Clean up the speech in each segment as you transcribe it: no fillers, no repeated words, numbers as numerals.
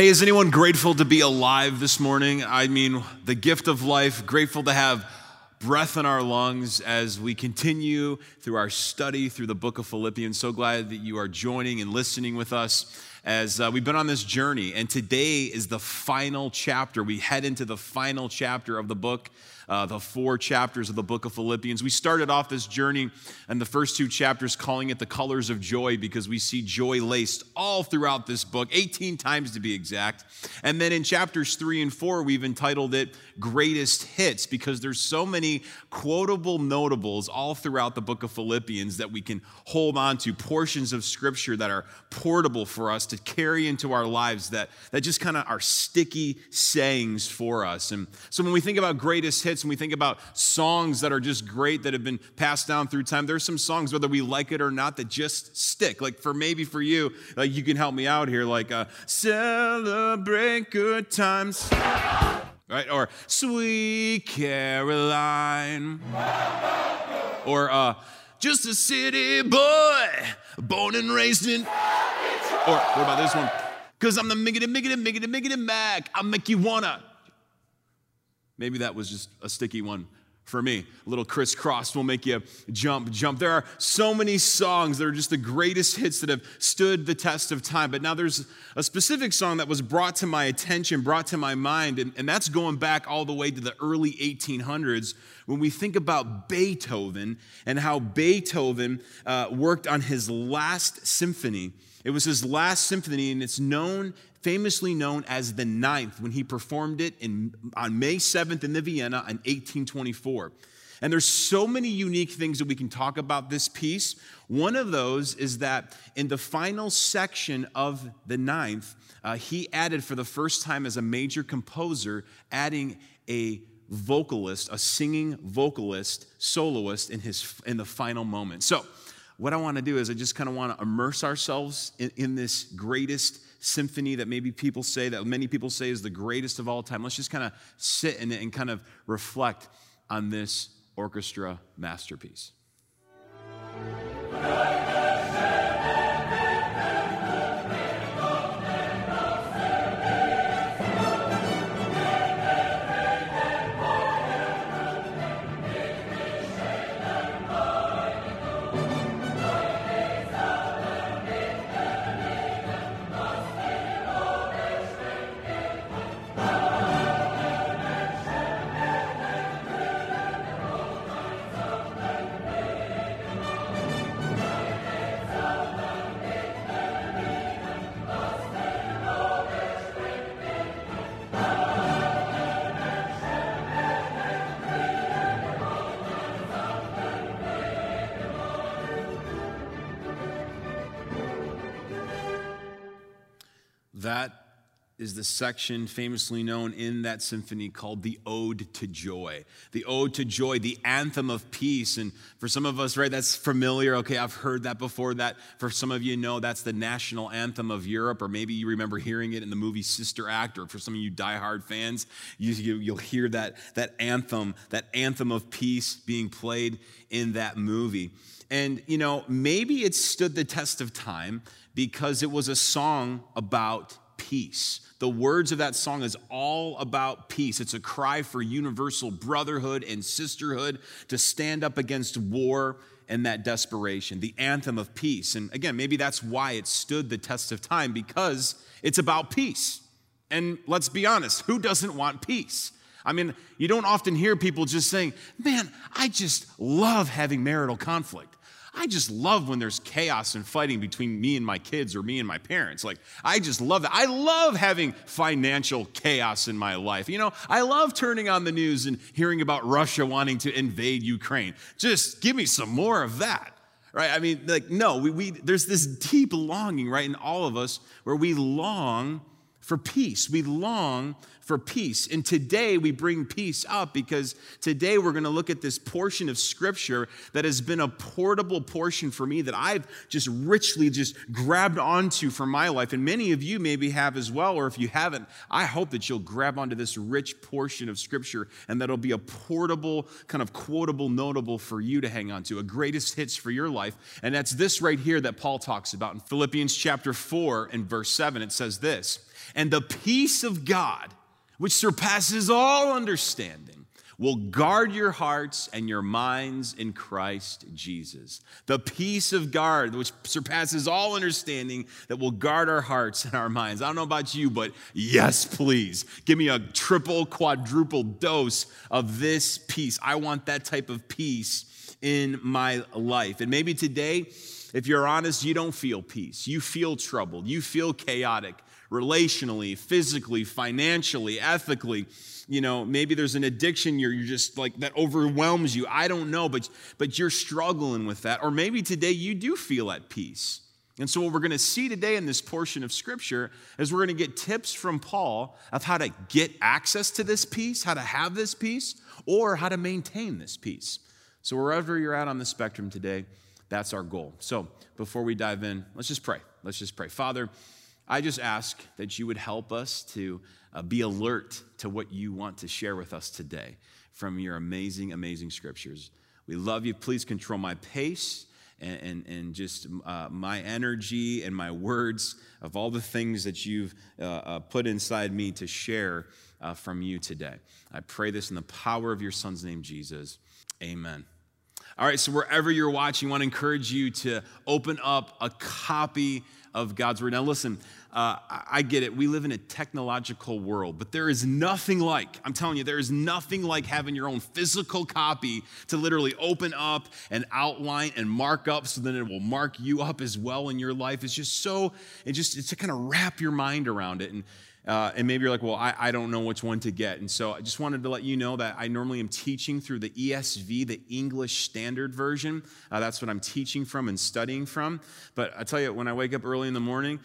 Hey, is anyone grateful to be alive this morning? I mean, the gift of life, grateful to have breath in our lungs as we continue through our study through the book of Philippians. So glad that you are joining and listening with us as we've been on this journey. And today is the final chapter. We head into the final chapter of the book, the four chapters of the book of Philippians. We started off this journey in the first two chapters calling it the colors of joy because we see joy laced all throughout this book, 18 times to be exact. And then in chapters 3 and 4, we've entitled it Greatest Hits because there's so many quotable notables all throughout the book of Philippians that we can hold on to, portions of scripture that are portable for us to carry into our lives that just kind of are sticky sayings for us. And so when we think about greatest hits, when we think about songs that are just great that have been passed down through time, there's some songs, whether we like it or not, that just stick. Like for you, like you can help me out here, like Celebrate Good Times. Right? Or Sweet Caroline. Or Just a City Boy, born and raised in. Or what about this one? Because I'm the miggity Mac. I make you wanna. Maybe that was just a sticky one for me. A little crisscross will make you jump. There are so many songs that are just the greatest hits that have stood the test of time. But now there's a specific song that was brought to my attention, brought to my mind, and that's going back all the way to the early 1800s when we think about Beethoven and how Beethoven worked on his last symphony. It was his last symphony, and it's famously known as the Ninth, when he performed it on May 7th in Vienna in 1824. And there's so many unique things that we can talk about this piece. One of those is that in the final section of the Ninth, he added for the first time as a major composer, adding a vocalist, a singing vocalist, soloist in the final moment. So what I want to do is I just kind of want to immerse ourselves in this greatest symphony that many people say is the greatest of all time. Let's just kind of sit in it and kind of reflect on this orchestra masterpiece. That is the section famously known in that symphony called the Ode to Joy. The Ode to Joy, the anthem of peace. And for some of us, right, that's familiar. Okay, I've heard that before. That, for some of you know, that's the national anthem of Europe, or maybe you remember hearing it in the movie Sister Act, or for some of you diehard fans, you'll hear that anthem of peace being played in that movie. And, you know, maybe it stood the test of time because it was a song about peace. The words of that song is all about peace. It's a cry for universal brotherhood and sisterhood to stand up against war and that desperation, the anthem of peace. And again, maybe that's why it stood the test of time, because it's about peace. And let's be honest, who doesn't want peace? I mean, you don't often hear people just saying, man, I just love having marital conflict. I just love when there's chaos and fighting between me and my kids or me and my parents. Like, I just love that. I love having financial chaos in my life. You know, I love turning on the news and hearing about Russia wanting to invade Ukraine. Just give me some more of that. Right? I mean, like, no, there's this deep longing, right, in all of us where we long for peace. We long for peace. And today we bring peace up because today we're going to look at this portion of scripture that has been a portable portion for me that I've just richly just grabbed onto for my life. And many of you maybe have as well, or if you haven't, I hope that you'll grab onto this rich portion of scripture and that'll be a portable, kind of quotable, notable for you to hang on to, a greatest hits for your life. And that's this right here that Paul talks about in Philippians chapter 4 and verse 7. It says this, And the peace of God, which surpasses all understanding, will guard your hearts and your minds in Christ Jesus. The peace of God, which surpasses all understanding, that will guard our hearts and our minds. I don't know about you, but yes, please. Give me a triple, quadruple dose of this peace. I want that type of peace in my life. And maybe today, if you're honest, you don't feel peace. You feel troubled. You feel chaotic, relationally, physically, financially, ethically. You know, maybe there's an addiction you're just like that overwhelms you. I don't know, but you're struggling with that. Or maybe today you do feel at peace. And so what we're going to see today in this portion of Scripture is we're going to get tips from Paul of how to get access to this peace, how to have this peace, or how to maintain this peace. So wherever you're at on the spectrum today, that's our goal. So before we dive in, let's just pray. Let's just pray. Father, I just ask that you would help us to be alert to what you want to share with us today from your amazing, amazing scriptures. We love you. Please control my pace and just my energy and my words of all the things that you've put inside me to share from you today. I pray this in the power of your son's name, Jesus. Amen. All right, so wherever you're watching, I want to encourage you to open up a copy of God's Word. Now listen, I get it. We live in a technological world, but there is nothing like, I'm telling you, there is nothing like having your own physical copy to literally open up and outline and mark up so that it will mark you up as well in your life. It's just so, it's to kind of wrap your mind around it. And maybe you're like, well, I don't know which one to get. And so I just wanted to let you know that I normally am teaching through the ESV, the English Standard Version. That's what I'm teaching from and studying from. But I tell you, when I wake up early in the morning,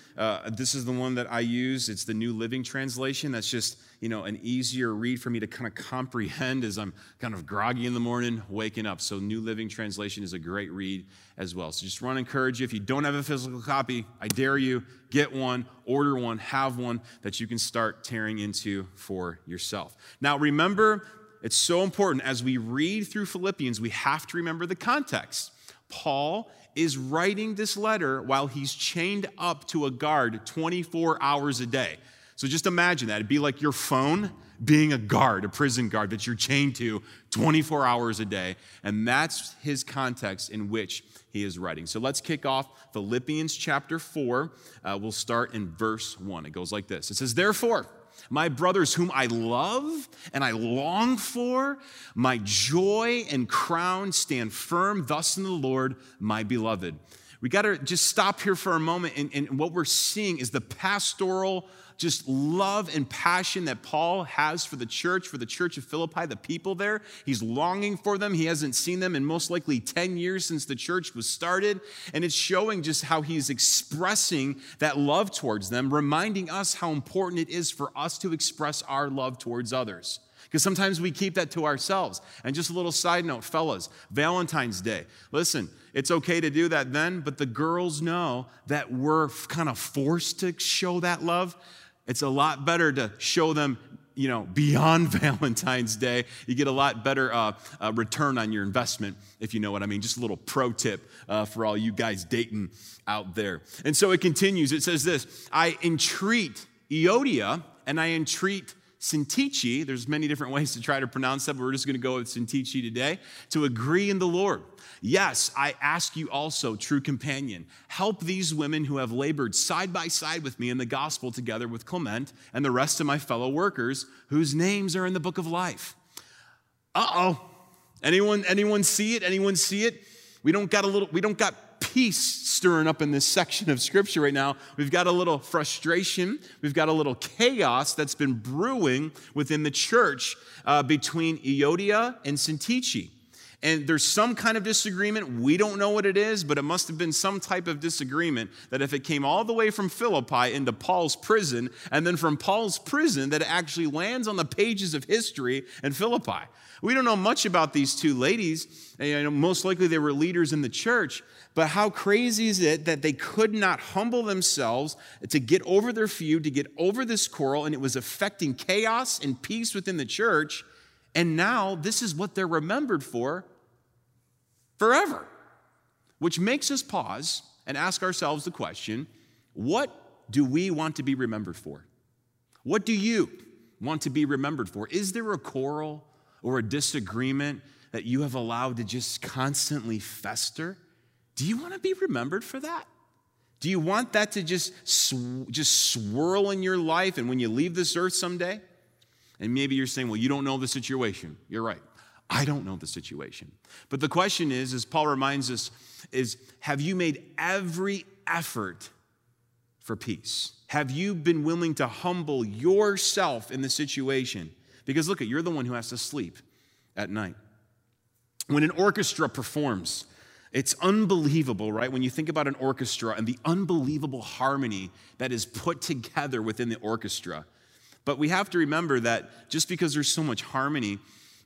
this is the one that I use. It's the New Living Translation. That's just, you know, an easier read for me to kind of comprehend as I'm kind of groggy in the morning, waking up. So New Living Translation is a great read as well. So just want to encourage you, if you don't have a physical copy, I dare you, get one, order one, have one that you can start tearing into for yourself. Now, remember, it's so important as we read through Philippians, we have to remember the context. Paul is writing this letter while he's chained up to a guard 24 hours a day. So just imagine that. It'd be like your phone being a guard, a prison guard that you're chained to 24 hours a day. And that's his context in which he is writing. So let's kick off Philippians chapter 4. We'll start in verse 1. It goes like this. It says, "Therefore, my brothers whom I love and I long for, my joy and crown, stand firm thus in the Lord, my beloved." We got to just stop here for a moment. And what we're seeing is the pastoral just love and passion that Paul has for the church of Philippi, the people there. He's longing for them. He hasn't seen them in most likely 10 years since the church was started. And it's showing just how he's expressing that love towards them, reminding us how important it is for us to express our love towards others. Because sometimes we keep that to ourselves. And just a little side note, fellas, Valentine's Day. Listen, it's okay to do that then, but the girls know that we're kind of forced to show that love. It's a lot better to show them, you know, beyond Valentine's Day. You get a lot better return on your investment, if you know what I mean. Just a little pro tip for all you guys dating out there. And so it continues. It says this, "I entreat Euodia and I entreat Sintichi," there's many different ways to try to pronounce that, but we're just going to go with Sintichi today, "to agree in the Lord. Yes, I ask you also, true companion, help these women who have labored side by side with me in the gospel together with Clement and the rest of my fellow workers whose names are in the book of life." Uh-oh. Anyone see it? Anyone see it? We don't got peace stirring up in this section of Scripture right now. We've got a little frustration. We've got a little chaos that's been brewing within the church between Euodia and Sintichi. And there's some kind of disagreement. We don't know what it is, but it must have been some type of disagreement that if it came all the way from Philippi into Paul's prison, and then from Paul's prison, that it actually lands on the pages of history in Philippi. We don't know much about these two ladies. You know, most likely they were leaders in the church, but how crazy is it that they could not humble themselves to get over their feud, to get over this quarrel, and it was affecting chaos and peace within the church. And now this is what they're remembered for forever, which makes us pause and ask ourselves the question, what do we want to be remembered for? What do you want to be remembered for? Is there a quarrel or a disagreement that you have allowed to just constantly fester? Do you want to be remembered for that? Do you want that to just swirl in your life? And when you leave this earth someday, and maybe you're saying, well, you don't know the situation. You're right. I don't know the situation. But the question is, as Paul reminds us, is have you made every effort for peace? Have you been willing to humble yourself in the situation? Because look, you're the one who has to sleep at night. When an orchestra performs, it's unbelievable, right? When you think about an orchestra and the unbelievable harmony that is put together within the orchestra. But we have to remember that just because there's so much harmony,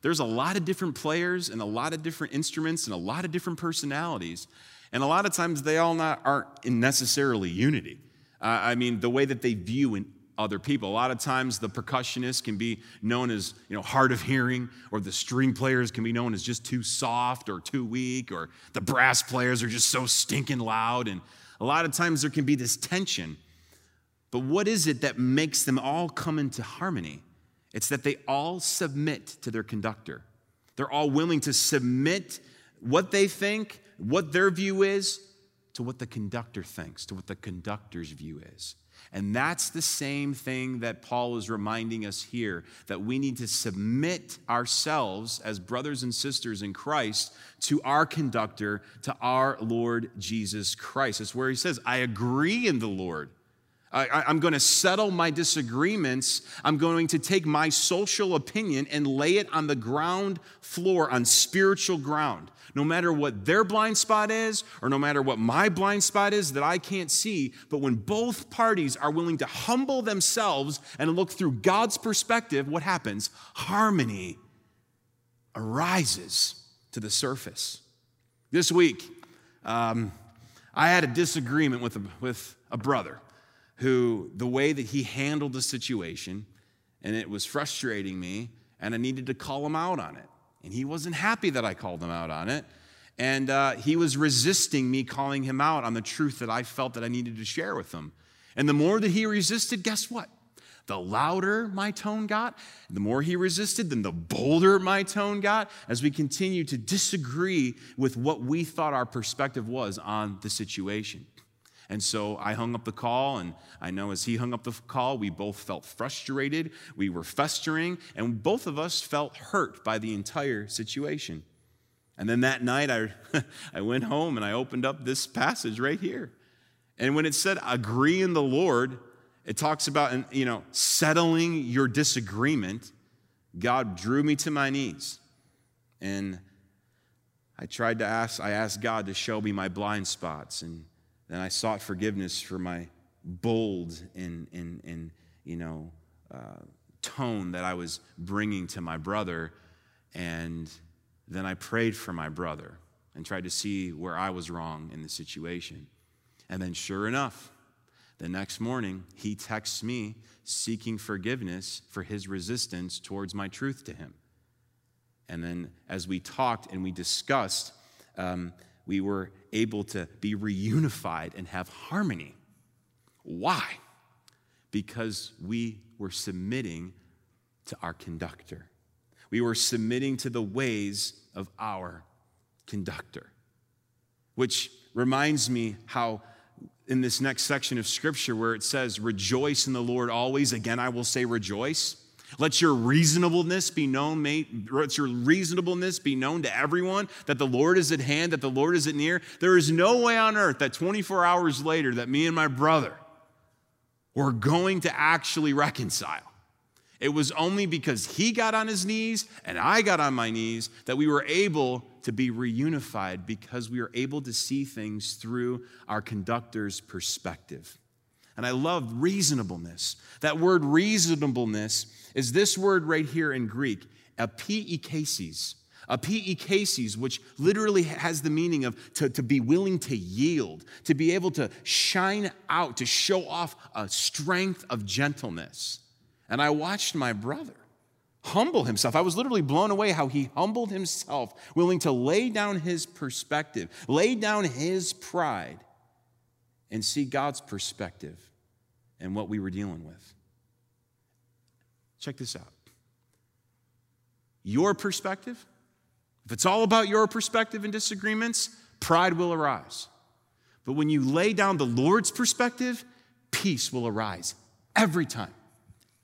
there's a lot of different players and a lot of different instruments and a lot of different personalities. And a lot of times they all aren't in necessarily unity. I mean, the way that they view in other people. A lot of times the percussionist can be known as, hard of hearing, or the string players can be known as just too soft or too weak, or the brass players are just so stinking loud. And a lot of times there can be this tension. But what is it that makes them all come into harmony? It's that they all submit to their conductor. They're all willing to submit what they think, what their view is, to what the conductor thinks, to what the conductor's view is. And that's the same thing that Paul is reminding us here, that we need to submit ourselves as brothers and sisters in Christ to our conductor, to our Lord Jesus Christ. That's where he says, I agree in the Lord. I'm going to settle my disagreements. I'm going to take my social opinion and lay it on the ground floor, on spiritual ground. No matter what their blind spot is, or no matter what my blind spot is that I can't see, but when both parties are willing to humble themselves and look through God's perspective, what happens? Harmony arises to the surface. This week, I had a disagreement with a brother, who the way that he handled the situation, and it was frustrating me, and I needed to call him out on it. And he wasn't happy that I called him out on it. And he was resisting me calling him out on the truth that I felt that I needed to share with him. And the more that he resisted, guess what? The louder my tone got, the more he resisted, then the bolder my tone got, as we continued to disagree with what we thought our perspective was on the situation. And so I hung up the call, and I know as he hung up the call, we both felt frustrated, we were festering, and both of us felt hurt by the entire situation. And then that night, I went home, and I opened up this passage right here. And when it said, agree in the Lord, it talks about, settling your disagreement. God drew me to my knees, and I asked God to show me my blind spots, and then I sought forgiveness for my bold tone that I was bringing to my brother. And then I prayed for my brother and tried to see where I was wrong in the situation. And then sure enough, the next morning, he texts me seeking forgiveness for his resistance towards my truth to him. And then as we talked and we discussed, we were able to be reunified and have harmony. Why? Because we were submitting to our conductor. We were submitting to the ways of our conductor. Which reminds me how in this next section of Scripture where it says, rejoice in the Lord always. Again, I will say rejoice. Let your reasonableness be known, mate. Let your reasonableness be known to everyone, that the Lord is at hand, that the Lord is at near. There is no way on earth that 24 hours later that me and my brother were going to actually reconcile. It was only because he got on his knees and I got on my knees that we were able to be reunified, because we were able to see things through our conductor's perspective. And I love reasonableness. That word reasonableness is this word right here in Greek, apieikesis. Apieikesis, which literally has the meaning of to be willing to yield, to be able to shine out, to show off a strength of gentleness. And I watched my brother humble himself. I was literally blown away how he humbled himself, willing to lay down his perspective, lay down his pride, and see God's perspective and what we were dealing with. Check this out. Your perspective, if it's all about your perspective and disagreements, pride will arise. But when you lay down the Lord's perspective, peace will arise every time.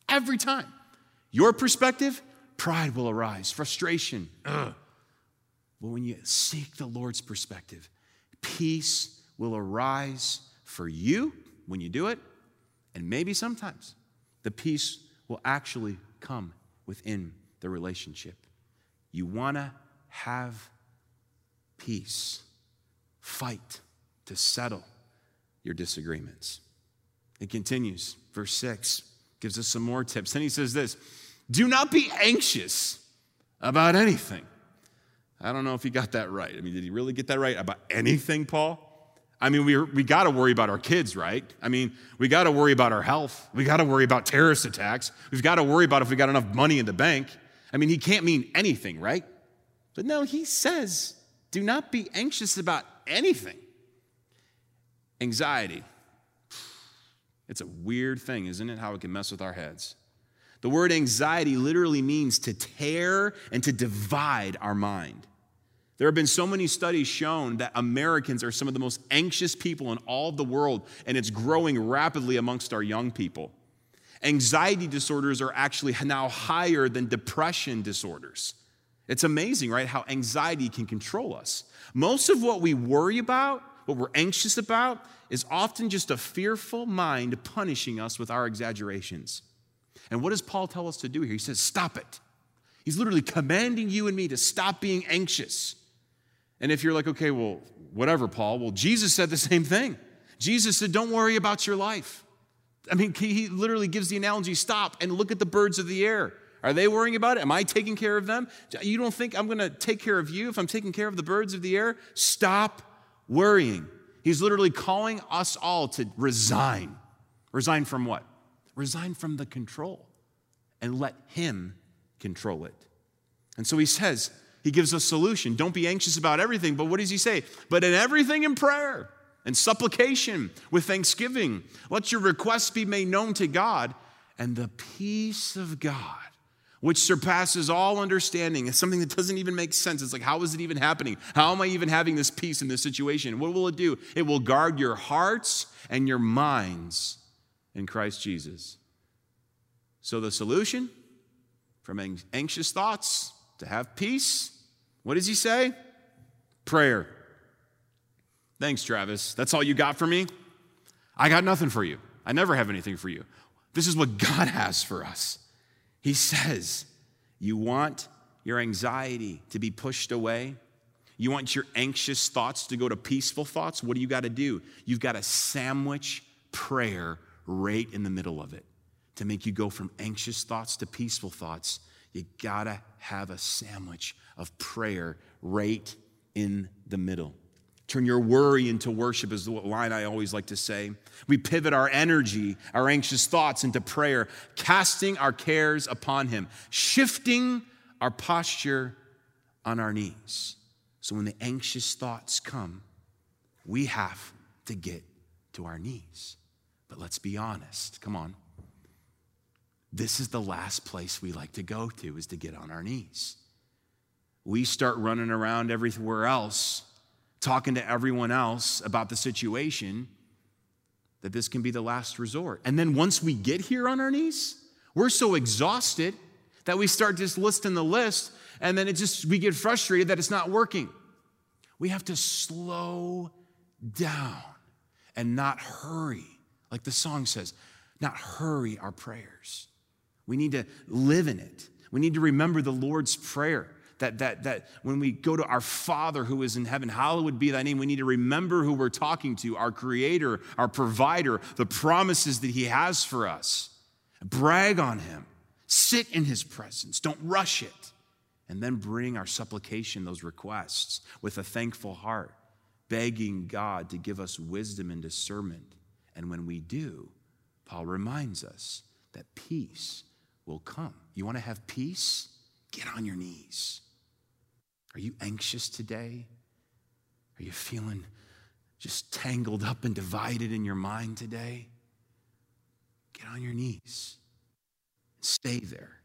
Every time. Your perspective, pride will arise, frustration. But when you seek the Lord's perspective, peace will arise for you when you do it, and maybe sometimes the peace will actually come within the relationship. You want to have peace. Fight to settle your disagreements. It continues, verse 6, gives us some more tips. Then he says this, do not be anxious about anything. I don't know if he got that right. I mean, did he really get that right about anything, Paul? I mean, we got to worry about our kids, right? I mean, we got to worry about our health. We got to worry about terrorist attacks. We've got to worry about if we got enough money in the bank. I mean, he can't mean anything, right? But no, he says, do not be anxious about anything. Anxiety. It's a weird thing, isn't it? How it can mess with our heads. The word anxiety literally means to tear and to divide our mind. There have been so many studies shown that Americans are some of the most anxious people in all of the world, and it's growing rapidly amongst our young people. Anxiety disorders are actually now higher than depression disorders. It's amazing, right, how anxiety can control us. Most of what we worry about, what we're anxious about, is often just a fearful mind punishing us with our exaggerations. And what does Paul tell us to do here? He says, stop it. He's literally commanding you and me to stop being anxious. And if you're like, okay, well, whatever, Paul. Well, Jesus said the same thing. Jesus said, don't worry about your life. I mean, he literally gives the analogy, stop and look at the birds of the air. Are they worrying about it? Am I taking care of them? You don't think I'm going to take care of you if I'm taking care of the birds of the air? Stop worrying. He's literally calling us all to resign. Resign from what? Resign from the control and let him control it. And so he says, he gives a solution. Don't be anxious about everything, but what does he say? But in everything in prayer and supplication with thanksgiving, let your requests be made known to God, and the peace of God, which surpasses all understanding. It's something that doesn't even make sense. It's like, how is it even happening? How am I even having this peace in this situation? What will it do? It will guard your hearts and your minds in Christ Jesus. So the solution from anxious thoughts to have peace, what does he say? Prayer. Thanks, Travis. That's all you got for me? I got nothing for you. I never have anything for you. This is what God has for us. He says, you want your anxiety to be pushed away? You want your anxious thoughts to go to peaceful thoughts? What do you got to do? You've got to sandwich prayer right in the middle of it. To make you go from anxious thoughts to peaceful thoughts, you gotta have a sandwich of prayer right in the middle. Turn your worry into worship is the line I always like to say. We pivot our energy, our anxious thoughts into prayer, casting our cares upon him, shifting our posture on our knees. So when the anxious thoughts come, we have to get to our knees. But let's be honest. Come on. This is the last place we like to go to, is to get on our knees. We start running around everywhere else, talking to everyone else about the situation, that this can be the last resort. And then once we get here on our knees, we're so exhausted that we start just listing the list, and then we get frustrated that it's not working. We have to slow down and not hurry. Like the song says, not hurry our prayers. We need to live in it. We need to remember the Lord's Prayer, that when we go to our Father who is in heaven, hallowed be thy name, we need to remember who we're talking to, our Creator, our Provider, the promises that he has for us. Brag on him. Sit in his presence. Don't rush it. And then bring our supplication, those requests, with a thankful heart, begging God to give us wisdom and discernment. And when we do, Paul reminds us that peace will come. You want to have peace? Get on your knees. Are you anxious today? Are you feeling just tangled up and divided in your mind today? Get on your knees. Stay there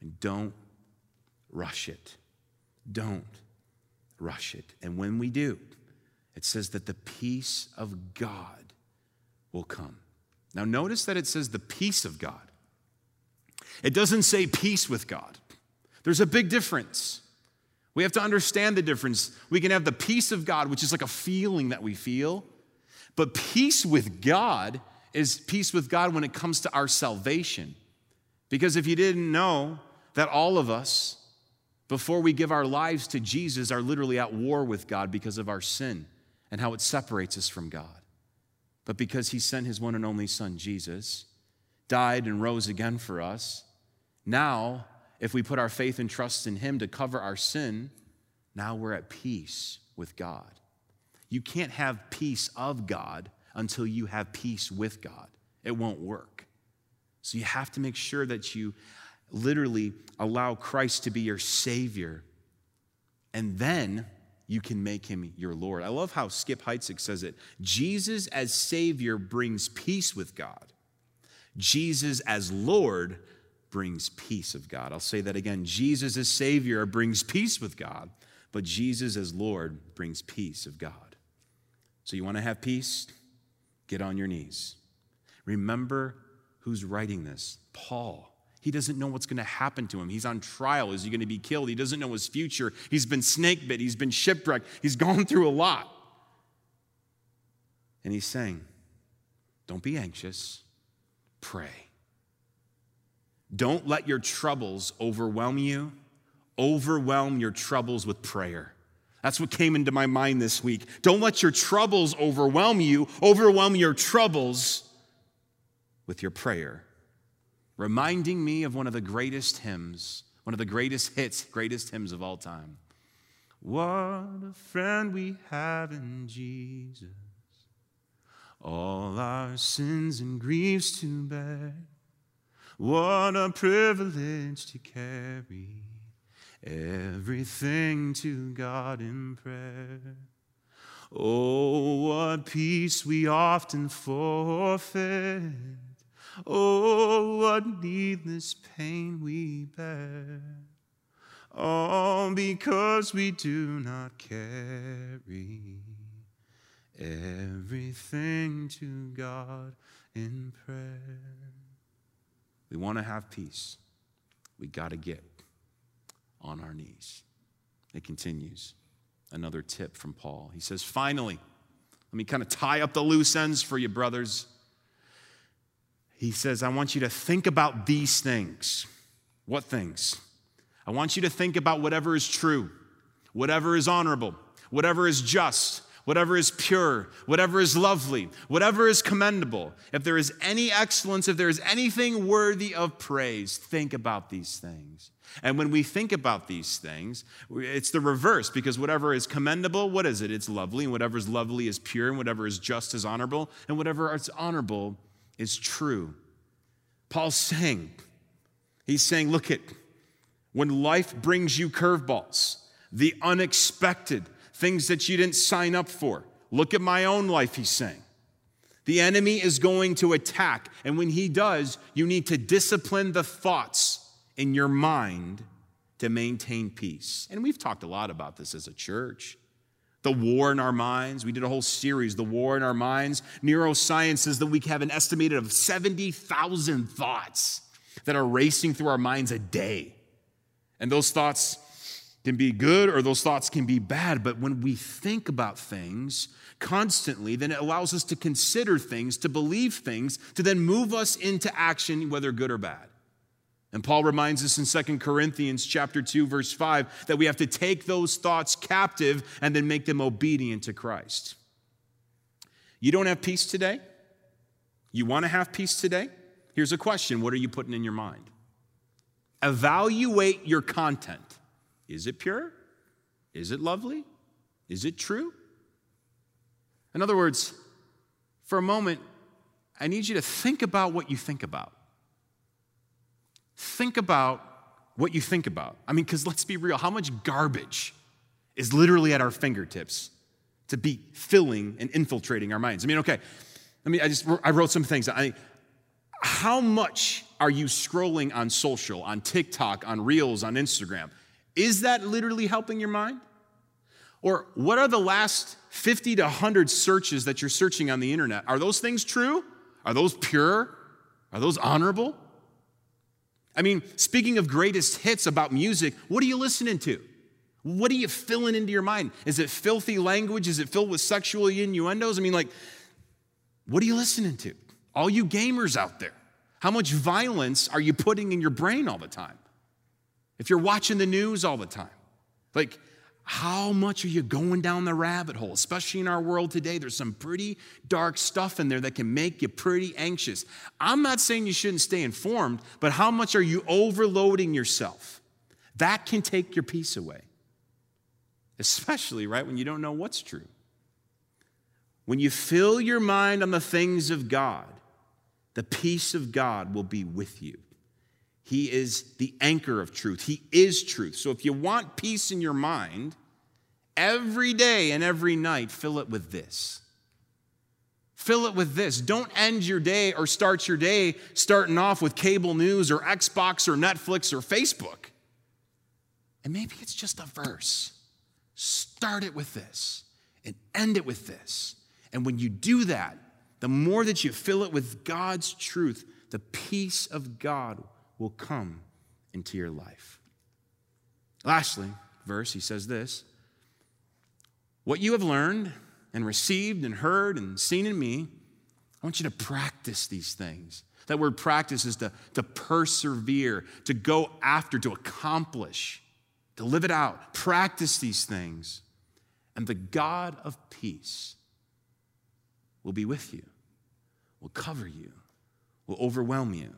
and don't rush it. Don't rush it. And when we do, it says that the peace of God will come. Now notice that it says the peace of God. It doesn't say peace with God. There's a big difference. We have to understand the difference. We can have the peace of God, which is like a feeling that we feel, but peace with God is peace with God when it comes to our salvation. Because if you didn't know that all of us, before we give our lives to Jesus, are literally at war with God because of our sin and how it separates us from God. But because he sent his one and only son, Jesus, died and rose again for us, now, if we put our faith and trust in him to cover our sin, now we're at peace with God. You can't have peace of God until you have peace with God. It won't work. So you have to make sure that you literally allow Christ to be your Savior, and then you can make him your Lord. I love how Skip Heitzig says it. Jesus as Savior brings peace with God. Jesus as Lord brings peace of God. I'll say that again. Jesus as Savior brings peace with God, but Jesus as Lord brings peace of God. So you want to have peace? Get on your knees. Remember who's writing this. Paul. He doesn't know what's going to happen to him. He's on trial. Is he going to be killed? He doesn't know his future. He's been snake bit. He's been shipwrecked. He's gone through a lot. And he's saying, don't be anxious. Pray. Don't let your troubles overwhelm you. Overwhelm your troubles with prayer. That's what came into my mind this week. Don't let your troubles overwhelm you. Overwhelm your troubles with your prayer. Reminding me of one of the greatest hymns, one of the greatest hits, greatest hymns of all time. What a friend we have in Jesus. All our sins and griefs to bear. What a privilege to carry everything to God in prayer. Oh, what peace we often forfeit. Oh, what needless pain we bear. All because we do not carry everything to God in prayer. We want to have peace. We got to get on our knees. It continues. Another tip from Paul. He says, finally, let me kind of tie up the loose ends for you, brothers. He says, I want you to think about these things. What things? I want you to think about whatever is true, whatever is honorable, whatever is just, whatever is pure, whatever is lovely, whatever is commendable, if there is any excellence, if there is anything worthy of praise, think about these things. And when we think about these things, it's the reverse, because whatever is commendable, what is it? It's lovely, and whatever is lovely is pure, and whatever is just is honorable, and whatever is honorable is true. Paul's saying, look at, when life brings you curveballs, the unexpected, things that you didn't sign up for. Look at my own life, he's saying. The enemy is going to attack, and when he does, you need to discipline the thoughts in your mind to maintain peace. And we've talked a lot about this as a church. The war in our minds. We did a whole series, The War in Our Minds. Neuroscience says that we have an estimated of 70,000 thoughts that are racing through our minds a day. And those thoughts can be good or those thoughts can be bad, but when we think about things constantly, then it allows us to consider things, to believe things, to then move us into action, whether good or bad. And Paul reminds us in 2 Corinthians chapter 2, verse 5, that we have to take those thoughts captive and then make them obedient to Christ. You don't have peace today? You want to have peace today? Here's a question. What are you putting in your mind? Evaluate your content. Is it pure? Is it lovely? Is it true? In other words, for a moment, I need you to think about what you think about. Think about what you think about. I mean, because let's be real, how much garbage is literally at our fingertips to be filling and infiltrating our minds? I mean, okay, I wrote some things. I how much are you scrolling on social, on TikTok, on Reels, on Instagram? Is that literally helping your mind? Or what are the last 50 to 100 searches that you're searching on the internet? Are those things true? Are those pure? Are those honorable? I mean, speaking of greatest hits about music, what are you listening to? What are you filling into your mind? Is it filthy language? Is it filled with sexual innuendos? I mean, like, what are you listening to? All you gamers out there, how much violence are you putting in your brain all the time? If you're watching the news all the time, like, how much are you going down the rabbit hole? Especially in our world today, there's some pretty dark stuff in there that can make you pretty anxious. I'm not saying you shouldn't stay informed, but how much are you overloading yourself? That can take your peace away, especially, right, when you don't know what's true. When you fill your mind on the things of God, the peace of God will be with you. He is the anchor of truth. He is truth. So if you want peace in your mind, every day and every night, fill it with this. Fill it with this. Don't end your day or start your day starting off with cable news or Xbox or Netflix or Facebook. And maybe it's just a verse. Start it with this and end it with this. And when you do that, the more that you fill it with God's truth, the peace of God will come into your life. Lastly, verse, he says this: what you have learned and received and heard and seen in me, I want you to practice these things. That word practice is to persevere, to go after, to accomplish, to live it out. Practice these things, and the God of peace will be with you, will cover you, will overwhelm you.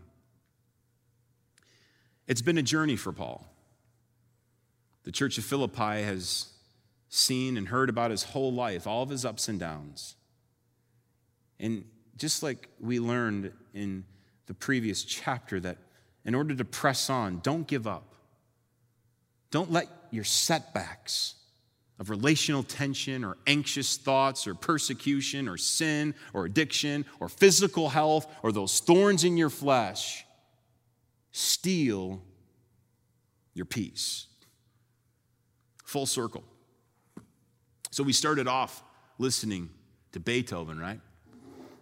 It's been a journey for Paul. The church of Philippi has seen and heard about his whole life, all of his ups and downs. And just like we learned in the previous chapter, that in order to press on, don't give up. Don't let your setbacks of relational tension or anxious thoughts or persecution or sin or addiction or physical health or those thorns in your flesh steal your peace. Full circle. So we started off listening to Beethoven, right?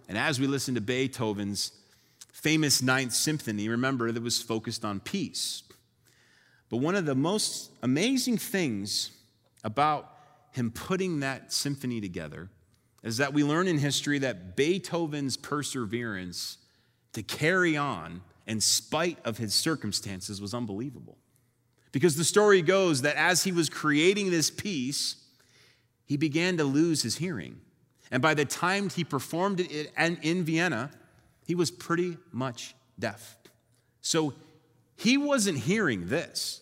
And as we listened to Beethoven's famous Ninth Symphony, remember, that was focused on peace. But one of the most amazing things about him putting that symphony together is that we learn in history that Beethoven's perseverance to carry on in spite of his circumstances was unbelievable. Because the story goes that as he was creating this piece, he began to lose his hearing. And by the time he performed it in Vienna, he was pretty much deaf. So he wasn't hearing this.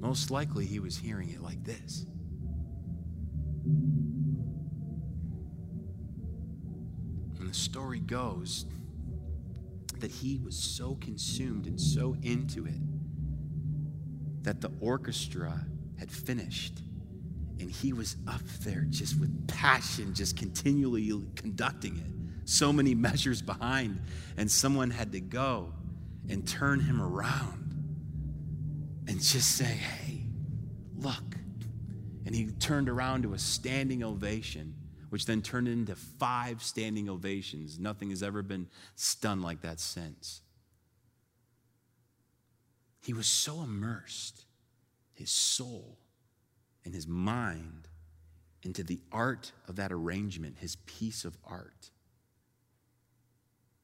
Most likely he was hearing it like this. And the story goes that he was so consumed and so into it that the orchestra had finished and he was up there just with passion, just continually conducting it, so many measures behind, and someone had to go and turn him around and just say, hey, look. And he turned around to a standing ovation, which then turned into 5 standing ovations. Nothing has ever been stunned like that since. He was so immersed, his soul and his mind, into the art of that arrangement, his piece of art.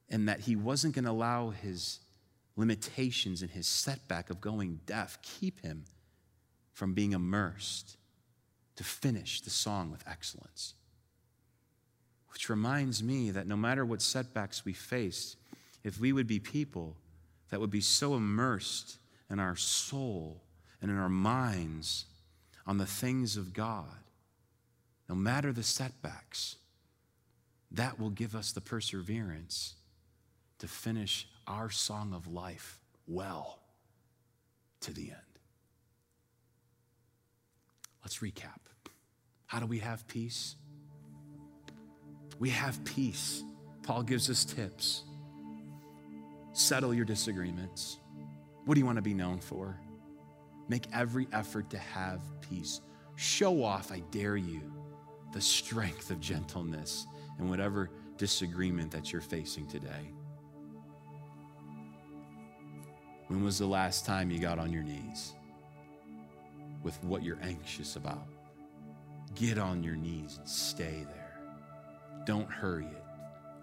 And that he wasn't going to allow his limitations and his setback of going deaf keep him from being immersed to finish the song with excellence. Which reminds me that no matter what setbacks we face, if we would be people that would be so immersed in our soul and in our minds on the things of God, no matter the setbacks, that will give us the perseverance to finish our song of life well to the end. Let's recap. How do we have peace? We have peace. Paul gives us tips. Settle your disagreements. What do you want to be known for? Make every effort to have peace. Show off, I dare you, the strength of gentleness in whatever disagreement that you're facing today. When was the last time you got on your knees with what you're anxious about? Get on your knees and stay there. Don't hurry it.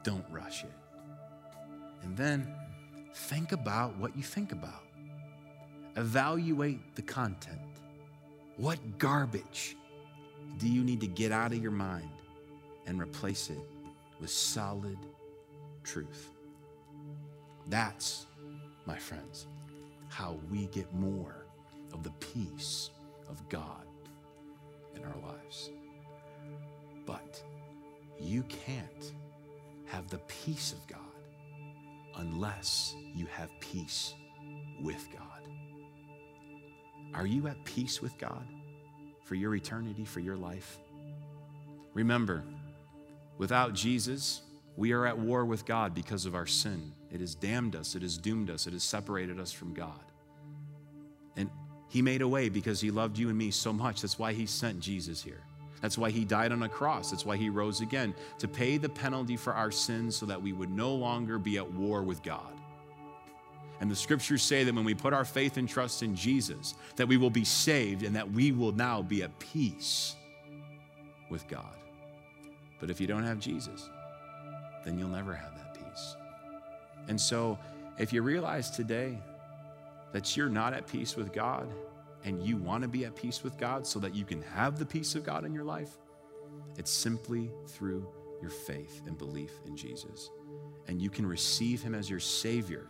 Don't rush it. And then think about what you think about. Evaluate the content. What garbage do you need to get out of your mind and replace it with solid truth? That's, my friends, how we get more of the peace of God in our lives. But you can't have the peace of God unless you have peace with God. Are you at peace with God for your eternity, for your life? Remember, without Jesus, we are at war with God because of our sin. It has damned us, it has doomed us, it has separated us from God. And he made a way because he loved you and me so much. That's why he sent Jesus here. That's why he died on a cross. That's why he rose again, to pay the penalty for our sins so that we would no longer be at war with God. And the scriptures say that when we put our faith and trust in Jesus, that we will be saved and that we will now be at peace with God. But if you don't have Jesus, then you'll never have that peace. And so if you realize today that you're not at peace with God, and you want to be at peace with God so that you can have the peace of God in your life, it's simply through your faith and belief in Jesus. And you can receive him as your Savior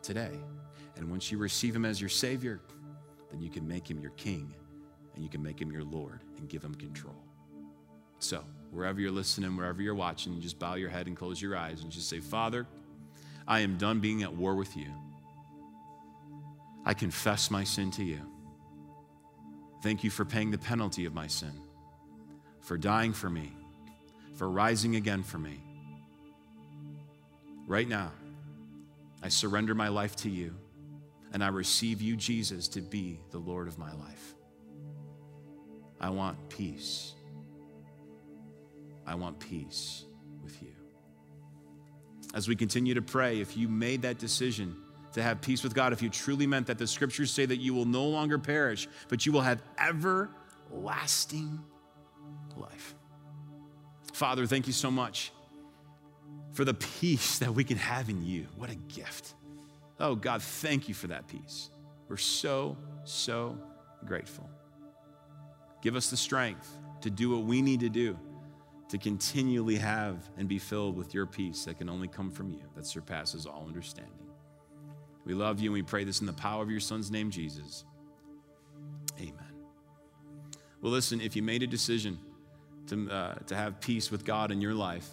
today. And once you receive him as your Savior, then you can make him your King, and you can make him your Lord and give him control. So wherever you're listening, wherever you're watching, you just bow your head and close your eyes and just say, Father, I am done being at war with you. I confess my sin to you. Thank you for paying the penalty of my sin, for dying for me, for rising again for me. Right now, I surrender my life to you, and I receive you, Jesus, to be the Lord of my life. I want peace. I want peace with you. As we continue to pray, if you made that decision to have peace with God, if you truly meant that, the scriptures say that you will no longer perish, but you will have everlasting life. Father, thank you so much for the peace that we can have in you. What a gift. Oh God, thank you for that peace. We're so, so grateful. Give us the strength to do what we need to do to continually have and be filled with your peace that can only come from you, that surpasses all understanding. We love you and we pray this in the power of your son's name, Jesus. Amen. Well, listen, if you made a decision to have peace with God in your life,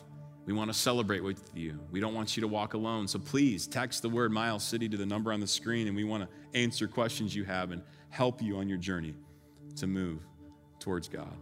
we want to celebrate with you. We don't want you to walk alone. So please text the word Miles City to the number on the screen, and we want to answer questions you have and help you on your journey to move towards God.